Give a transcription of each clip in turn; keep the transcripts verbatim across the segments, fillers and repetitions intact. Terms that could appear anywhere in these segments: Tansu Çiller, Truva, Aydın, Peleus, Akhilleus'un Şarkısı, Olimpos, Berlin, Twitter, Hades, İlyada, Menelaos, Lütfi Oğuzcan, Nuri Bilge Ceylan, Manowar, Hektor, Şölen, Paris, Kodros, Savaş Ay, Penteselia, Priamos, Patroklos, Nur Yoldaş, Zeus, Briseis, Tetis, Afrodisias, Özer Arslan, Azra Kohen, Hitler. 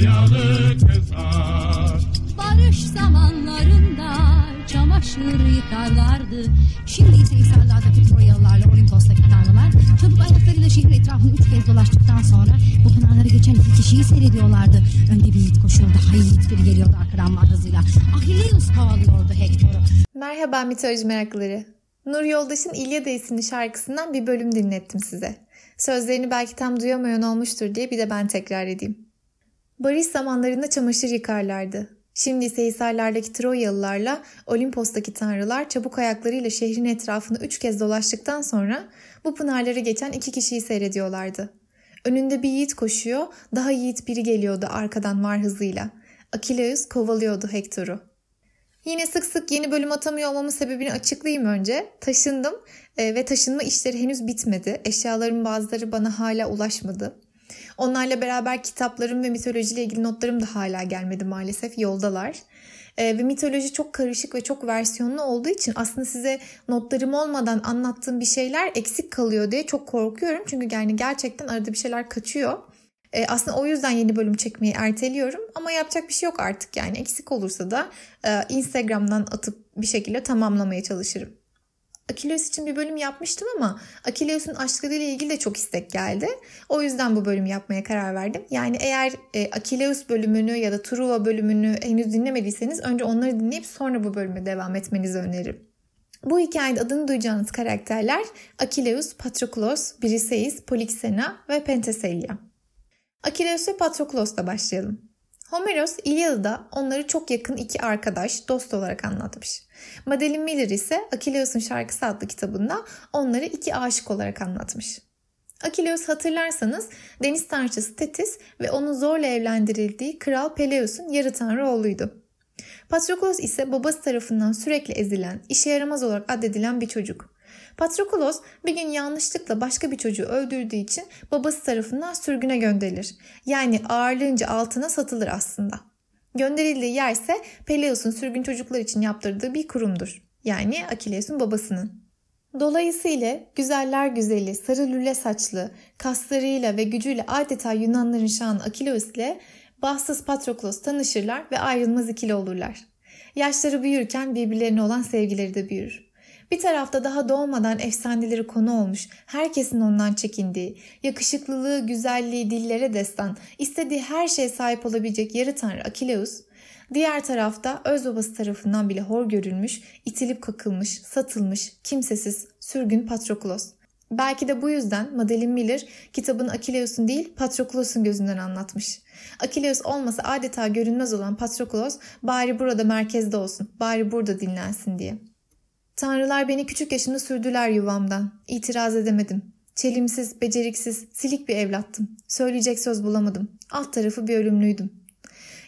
mayalı kızar. Barış zamanlarında çamaşır yıkarlardı. Şimdi ise İsa'lardaki Troyalılarla Olimpos'taki tanrılar çabuk ayaklarıyla şehir etrafını üç kez dolaştıktan sonra bu pınarları geçen iki kişiyi seyrediyorlardı. Önde bir yiğit koşuyordu, hayır yiğit biri geliyordu akranlar hızıyla. Akhilleus kovalıyordu Hektor'u. Merhaba mitoloji meraklıları. Nur Yoldaş'ın İlyada isimli şarkısından bir bölüm dinlettim size. Sözlerini belki tam duyamayan olmuştur diye bir de ben tekrar edeyim. Barış zamanlarında çamaşır yıkarlardı. Şimdi ise hisarlardaki Troyalılarla Olimpos'taki tanrılar çabuk ayaklarıyla şehrin etrafını üç kez dolaştıktan sonra bu pınarları geçen iki kişiyi seyrediyorlardı. Önünde bir yiğit koşuyor, daha yiğit biri geliyordu arkadan var hızıyla. Akhilleus kovalıyordu Hektor'u. Yine sık sık yeni bölüm atamıyor olmamın sebebini açıklayayım önce. Taşındım ve taşınma işleri henüz bitmedi. Eşyalarımın bazıları bana hala ulaşmadı. Onlarla beraber kitaplarım ve mitolojiyle ilgili notlarım da hala gelmedi maalesef, yoldalar. Ee, ve mitoloji çok karışık ve çok versiyonlu olduğu için aslında size notlarım olmadan anlattığım bir şeyler eksik kalıyor diye çok korkuyorum. Çünkü yani gerçekten arada bir şeyler kaçıyor. Ee, aslında o yüzden yeni bölüm çekmeyi erteliyorum ama yapacak bir şey yok artık yani. Eksik olursa da e, Instagram'dan atıp bir şekilde tamamlamaya çalışırım. Akhilleus için bir bölüm yapmıştım ama Akhilleus'un aşkıyla ilgili de çok istek geldi. O yüzden bu bölümü yapmaya karar verdim. Yani eğer e, Akhilleus bölümünü ya da Truva bölümünü henüz dinlemediyseniz önce onları dinleyip sonra bu bölüme devam etmenizi öneririm. Bu hikayede adını duyacağınız karakterler Akhilleus, Patroklos, Briseis, Polixena ve Penteselia. Akhilleus ve Patroklos'la başlayalım. Homeros İlyada'da onları çok yakın iki arkadaş, dost olarak anlatmış. Madeline Miller ise Akhilleus'un Şarkısı adlı kitabında onları iki aşık olarak anlatmış. Akhilleus hatırlarsanız deniz tanrıçası Tetis ve onun zorla evlendirildiği kral Peleus'un yarı tanrı oğluydu. Patroklos ise babası tarafından sürekli ezilen, işe yaramaz olarak addedilen bir çocuk. Patroklos bir gün yanlışlıkla başka bir çocuğu öldürdüğü için babası tarafından sürgüne gönderilir. Yani ağırlığınca altına satılır aslında. Gönderildiği yer ise Peleus'un sürgün çocuklar için yaptırdığı bir kurumdur. Yani Akhilleus'un babasının. Dolayısıyla güzeller güzeli, sarı lüle saçlı, kaslarıyla ve gücüyle adeta Yunanların şanı Akhilleus ile bahtsız Patroklos tanışırlar ve ayrılmaz ikili olurlar. Yaşları büyürken birbirlerine olan sevgileri de büyür. Bir tarafta daha doğmadan efsaneleri konu olmuş, herkesin ondan çekindiği, yakışıklılığı, güzelliği, dillere destan, istediği her şeye sahip olabilecek yarı tanrı Akhilleus, diğer tarafta öz babası tarafından bile hor görülmüş, itilip kakılmış, satılmış, kimsesiz, sürgün Patroklos. Belki de bu yüzden Madeline Miller kitabını Akhilleus'un değil Patroklos'un gözünden anlatmış. Akhilleus olmasa adeta görünmez olan Patroklos bari burada merkezde olsun, bari burada dinlensin diye. Tanrılar beni küçük yaşımda sürdüler yuvamdan. İtiraz edemedim. Çelimsiz, beceriksiz, silik bir evlattım. Söyleyecek söz bulamadım. Alt tarafı bir ölümlüydüm.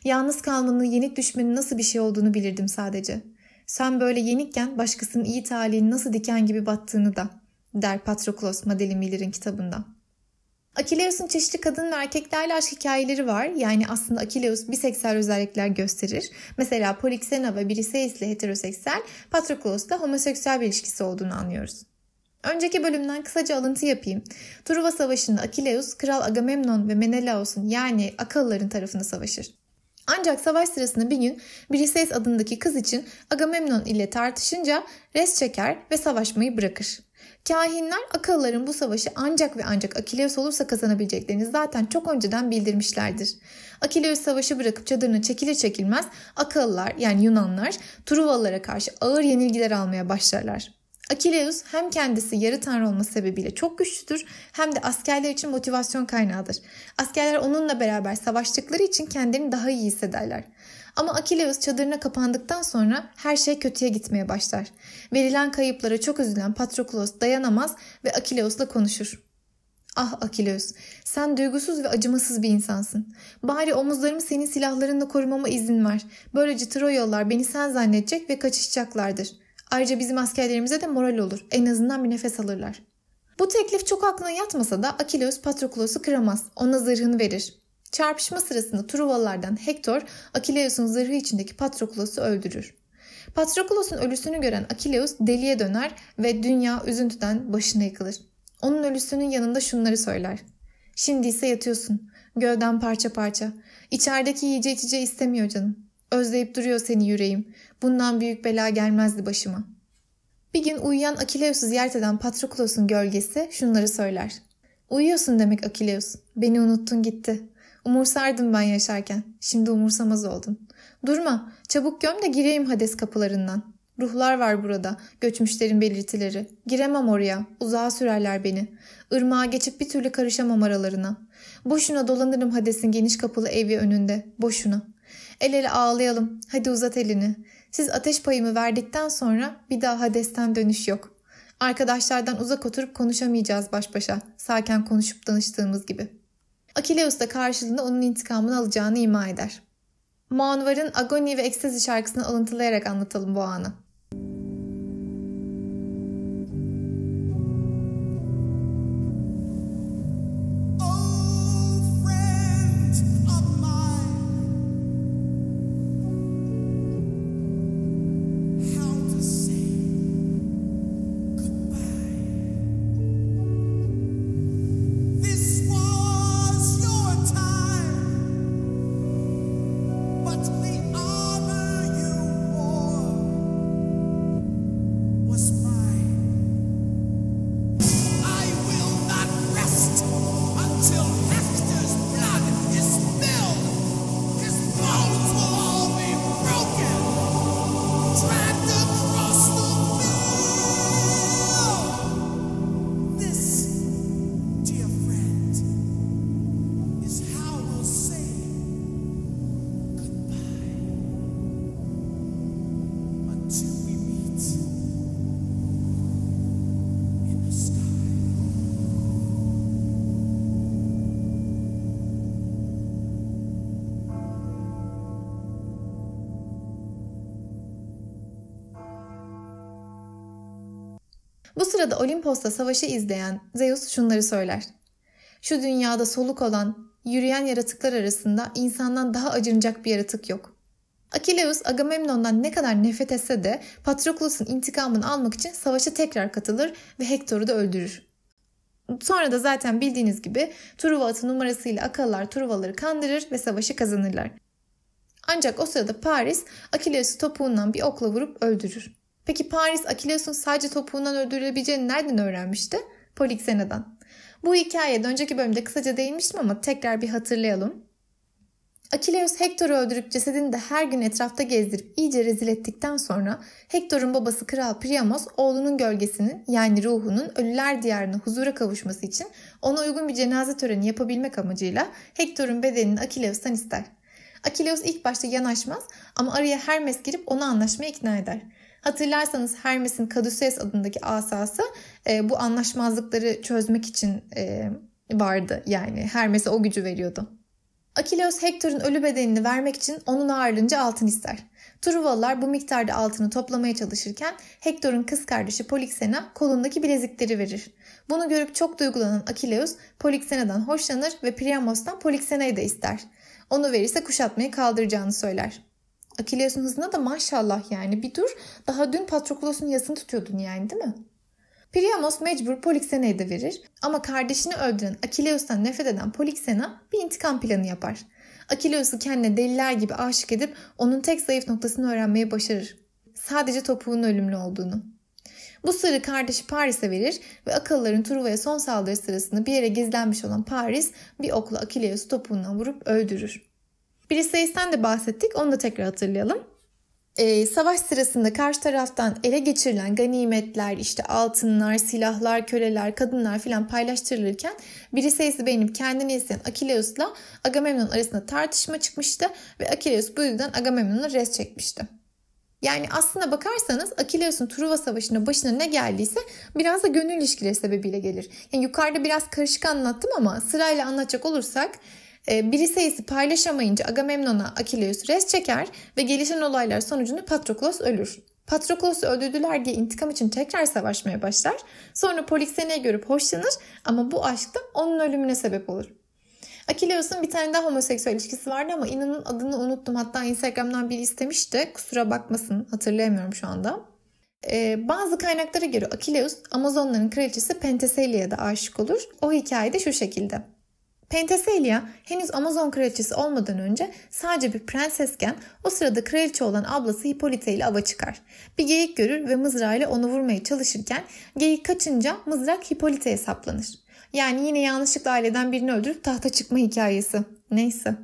Yalnız kalmanın, yenik düşmenin nasıl bir şey olduğunu bilirdim sadece. Sen böyle yenikken başkasının iyi talihinin nasıl diken gibi battığını da, der Patroklos Madeline Miller'in kitabında. Akhilleus'un çeşitli kadın ve erkeklerle aşk hikayeleri var. Yani aslında Akhilleus biseksüel özellikler gösterir. Mesela Polixena ve Briseis ile heteroseksüel, Patroklos ile homoseksüel bir ilişkisi olduğunu anlıyoruz. Önceki bölümden kısaca alıntı yapayım. Truva Savaşı'nda Akhilleus, Kral Agamemnon ve Menelaos'un yani Akalıların tarafını savaşır. Ancak savaş sırasında bir gün Briseis adındaki kız için Agamemnon ile tartışınca res çeker ve savaşmayı bırakır. Kahinler Akalıların bu savaşı ancak ve ancak Akhilleus olursa kazanabileceklerini zaten çok önceden bildirmişlerdir. Akhilleus savaşı bırakıp çadırına çekilir çekilmez Akalılar yani Yunanlar Truvalılara karşı ağır yenilgiler almaya başlarlar. Akhilleus hem kendisi yarı tanrı olması sebebiyle çok güçlüdür hem de askerler için motivasyon kaynağıdır. Askerler onunla beraber savaştıkları için kendilerini daha iyi hissederler. Ama Akhilleus çadırına kapandıktan sonra her şey kötüye gitmeye başlar. Verilen kayıplara çok üzülen Patroklos dayanamaz ve Akhilleus'la konuşur. Ah Akhilleus, sen duygusuz ve acımasız bir insansın. Bari omuzlarımı senin silahlarınla korumama izin ver. Böylece Troyalılar beni sen zannedecek ve kaçışacaklardır. Ayrıca bizim askerlerimize de moral olur. En azından bir nefes alırlar. Bu teklif çok aklına yatmasa da Akhilleus Patroklos'u kıramaz. Ona zırhını verir. Çarpışma sırasında Truvalılardan Hektor, Akhilleus'un zırhı içindeki Patroklos'u öldürür. Patroklos'un ölüsünü gören Akhilleus deliye döner ve dünya üzüntüden başına yıkılır. Onun ölüsünün yanında şunları söyler. Şimdi ise yatıyorsun. Gövden parça parça. İçerideki yiyece içice istemiyor canım. Özleyip duruyor seni yüreğim. Bundan büyük bela gelmezdi başıma. Bir gün uyuyan Akhilleus'u ziyaret eden Patroklos'un gölgesi şunları söyler. Uyuyorsun demek Akhilleus. Beni unuttun gitti. Umursardım ben yaşarken. Şimdi umursamaz oldun. Durma. Çabuk göm de gireyim Hades kapılarından. Ruhlar var burada. Göçmüşlerin belirtileri. Giremem oraya. Uzağa sürerler beni. Irmağa geçip bir türlü karışamam aralarına. Boşuna dolanırım Hades'in geniş kapılı evi önünde. Boşuna. El ele ağlayalım. Hadi uzat elini. Siz ateş payımı verdikten sonra bir daha Hades'ten dönüş yok. Arkadaşlardan uzak oturup konuşamayacağız baş başa. Sağken konuşup danıştığımız gibi. Akhilleus da karşılığında onun intikamını alacağını ima eder. Manowar'ın Agony ve Ecstasy şarkısını alıntılayarak anlatalım bu anı. Bu sırada Olimpos'ta savaşı izleyen Zeus şunları söyler. Şu dünyada soluk olan, yürüyen yaratıklar arasında insandan daha acınacak bir yaratık yok. Akhilleus Agamemnon'dan ne kadar nefret etse de Patroklos'un intikamını almak için savaşa tekrar katılır ve Hektor'u da öldürür. Sonra da zaten bildiğiniz gibi Truva atı numarasıyla Akalılar Truvaları kandırır ve savaşı kazanırlar. Ancak o sırada Paris Akhilleus'u topuğundan bir okla vurup öldürür. Peki Paris Akhilleus'un sadece topuğundan öldürülebileceğini nereden öğrenmişti? Polixena'dan. Bu hikayeye önceki bölümde kısaca değinmiştim ama tekrar bir hatırlayalım. Akhilleus Hektor'u öldürüp cesedini de her gün etrafta gezdirip iyice rezil ettikten sonra Hektor'un babası Kral Priamos oğlunun gölgesinin yani ruhunun ölüler diyarına huzura kavuşması için ona uygun bir cenaze töreni yapabilmek amacıyla Hektor'un bedenini Akhilleus'tan ister. Akhilleus ilk başta yanaşmaz ama araya Hermes girip onu anlaşmaya ikna eder. Hatırlarsanız Hermes'in Caduceus adındaki asası e, bu anlaşmazlıkları çözmek için e, vardı. Yani Hermes'e o gücü veriyordu. Akhilleus Hektor'un ölü bedenini vermek için onun ağırlığınca altın ister. Truvalılar bu miktarda altını toplamaya çalışırken Hektor'un kız kardeşi Polixena kolundaki bilezikleri verir. Bunu görüp çok duygulanan Akhilleus Polixena'dan hoşlanır ve Priamos'tan Polixena'yı da ister. Onu verirse kuşatmayı kaldıracağını söyler. Akhilleus'un hızına da maşallah yani bir dur. Daha dün Patroklos'un yasını tutuyordun yani değil mi? Priamos mecbur Polixena'yı da verir ama kardeşini öldüren Akhilleus'tan nefret eden Polixena bir intikam planı yapar. Akhilleus'u kendine deliler gibi aşık edip onun tek zayıf noktasını öğrenmeye başarır. Sadece topuğunun ölümlü olduğunu. Bu sırrı kardeşi Paris'e verir ve Akalıların Truva'ya son saldırı sırasında bir yere gizlenmiş olan Paris bir okla Akhilleus'u topuğundan vurup öldürür. Briseis'ten de bahsettik. Onu da tekrar hatırlayalım. Ee, savaş sırasında karşı taraftan ele geçirilen ganimetler, işte altınlar, silahlar, köleler, kadınlar filan paylaştırılırken Briseis'i beğenip kendini isteyen Akhilleus'la Agamemnon arasında tartışma çıkmıştı ve Akhilleus bu yüzden Agamemnon'a res çekmişti. Yani aslına bakarsanız Akhilleus'un Truva Savaşı'nda başına ne geldiyse biraz da gönül ilişkileri sebebiyle gelir. Yani yukarıda biraz karışık anlattım ama sırayla anlatacak olursak Briseis'i paylaşamayınca Agamemnon'a Akhilleus res çeker ve gelişen olaylar sonucunda Patroklos ölür. Patroklos'u öldürdüler diye intikam için tekrar savaşmaya başlar. Sonra Polixena'ya görüp hoşlanır ama bu aşk da onun ölümüne sebep olur. Akhilleus'un bir tane daha homoseksüel ilişkisi vardı ama inanın adını unuttum. Hatta Instagram'dan biri istemişti. Kusura bakmasın, hatırlayamıyorum şu anda. Ee, bazı kaynaklara göre Akhilleus Amazonların kraliçesi Penteselia'ya da aşık olur. O hikaye de şu şekilde. Penteselia henüz Amazon kraliçesi olmadan önce sadece bir prensesken o sırada kraliçe olan ablası Hippolyte ile ava çıkar. Bir geyik görür ve mızrağıyla onu vurmaya çalışırken geyik kaçınca mızrak Hippolyte'ye saplanır. Yani yine yanlışlıkla aileden birini öldürüp tahta çıkma hikayesi. Neyse.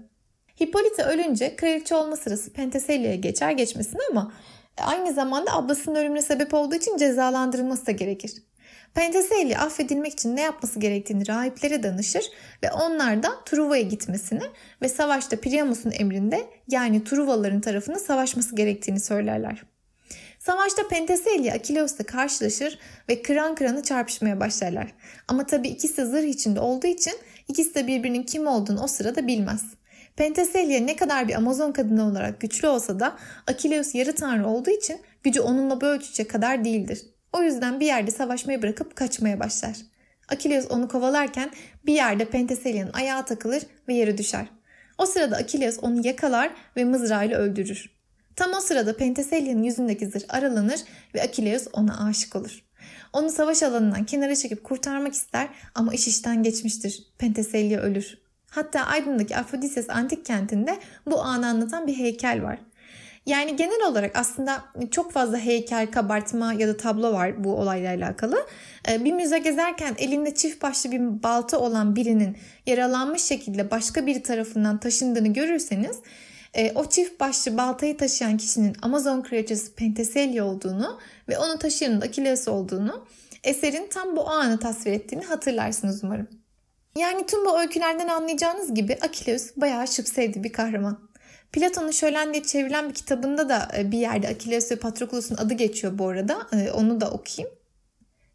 Hippolyte ölünce kraliçe olma sırası Penteselia'ya geçer geçmesine ama aynı zamanda ablasının ölümüne sebep olduğu için cezalandırılması da gerekir. Penteselia affedilmek için ne yapması gerektiğini rahiplere danışır ve onlar da Truva'ya gitmesini ve savaşta Priamos'un emrinde yani Truvalıların tarafına savaşması gerektiğini söylerler. Savaşta Penteselia Akhilleus'la karşılaşır ve kıran kırana çarpışmaya başlarlar. Ama tabii ikisi zırh içinde olduğu için ikisi de birbirinin kim olduğunu o sırada bilmez. Penteselia ne kadar bir Amazon kadını olarak güçlü olsa da Akhilleus yarı tanrı olduğu için gücü onunla ölçecek kadar değildir. O yüzden bir yerde savaşmayı bırakıp kaçmaya başlar. Akhilleus onu kovalarken bir yerde Penteselia'nın ayağı takılır ve yere düşer. O sırada Akhilleus onu yakalar ve mızrağıyla öldürür. Tam o sırada Penteselia'nın yüzündeki zırh aralanır ve Akhilleus ona aşık olur. Onu savaş alanından kenara çekip kurtarmak ister ama iş işten geçmiştir. Penteselia ölür. Hatta Aydın'daki Afrodisias antik kentinde bu anı anlatan bir heykel var. Yani genel olarak aslında çok fazla heykel, kabartma ya da tablo var bu olayla alakalı. Bir müze gezerken elinde çift başlı bir balta olan birinin yaralanmış şekilde başka biri tarafından taşındığını görürseniz o çift başlı baltayı taşıyan kişinin Amazon kraliçesi Penteselia olduğunu ve onu taşıyanın Akhilleus olduğunu, eserin tam bu anı tasvir ettiğini hatırlarsınız umarım. Yani tüm bu öykülerden anlayacağınız gibi Akhilleus bayağı şıp sevdiği bir kahraman. Platon'un Şölen diye çevrilen bir kitabında da bir yerde Akhilleus ve Patroklos'un adı geçiyor bu arada. Onu da okuyayım.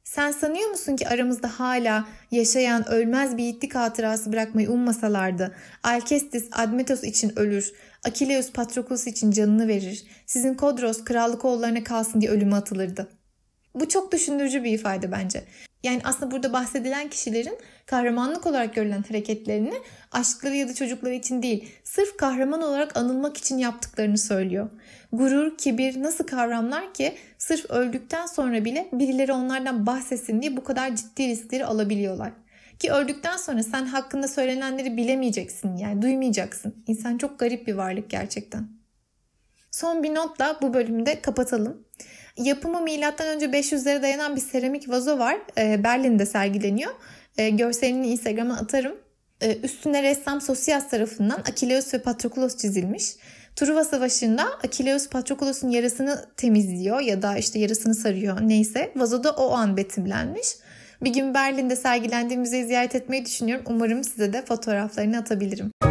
Sen sanıyor musun ki aramızda hala yaşayan ölmez bir yiğitlik hatırası bırakmayı ummasalardı? Alcestis Admetos için ölür. Akhilleus Patroklos için canını verir. Sizin Kodros krallık oğullarına kalsın diye ölüme atılırdı. Bu çok düşündürücü bir ifade bence. Yani aslında burada bahsedilen kişilerin kahramanlık olarak görülen hareketlerini aşkları ya da çocukları için değil, sırf kahraman olarak anılmak için yaptıklarını söylüyor. Gurur, kibir nasıl kavramlar ki sırf öldükten sonra bile birileri onlardan bahsetsin diye bu kadar ciddi riskleri alabiliyorlar. Ki öldükten sonra sen hakkında söylenenleri bilemeyeceksin, yani duymayacaksın. İnsan çok garip bir varlık gerçekten. Son bir notla bu bölümde kapatalım. Yapımı milattan önce beş yüzlere dayanan bir seramik vazo var. E, Berlin'de sergileniyor. E, görselini Instagram'a atarım. E, üstüne ressam Sosias tarafından Akhilleus ve Patroklos çizilmiş. Truva Savaşı'nda Akhilleus Patroklos'un yarasını temizliyor ya da işte yarasını sarıyor. Neyse, vazoda o an betimlenmiş. Bir gün Berlin'de sergilendiği müzeyi ziyaret etmeyi düşünüyorum. Umarım size de fotoğraflarını atabilirim.